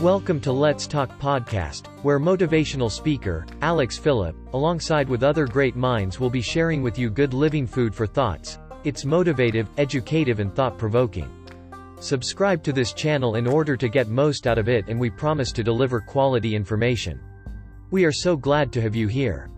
Welcome to Let's Talk Podcast, where motivational speaker, Alex Phillip, alongside with other great minds will be sharing with you good living food for thoughts. It's motivative, educative and thought-provoking. Subscribe to this channel in order to get most out of it, and we promise to deliver quality information. We are so glad to have you here.